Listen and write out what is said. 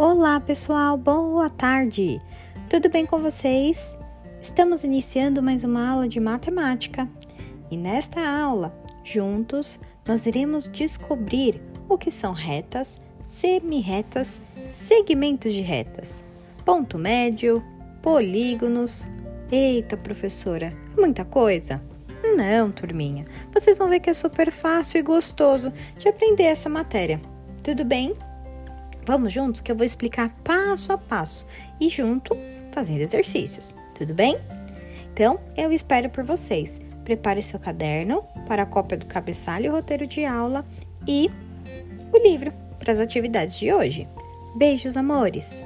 Olá pessoal, boa tarde! Tudo bem com vocês? Estamos iniciando mais uma aula de matemática e nesta aula, juntos, nós iremos descobrir o que são retas, semirretas, segmentos de retas, ponto médio, polígonos... Eita professora, é muita coisa? Não, turminha, vocês vão ver que é super fácil e gostoso de aprender essa matéria, tudo bem? Vamos juntos que eu vou explicar passo a passo e junto fazendo exercícios, tudo bem? Então, eu espero por vocês. Prepare seu caderno para a cópia do cabeçalho e roteiro de aula e o livro para as atividades de hoje. Beijos, amores!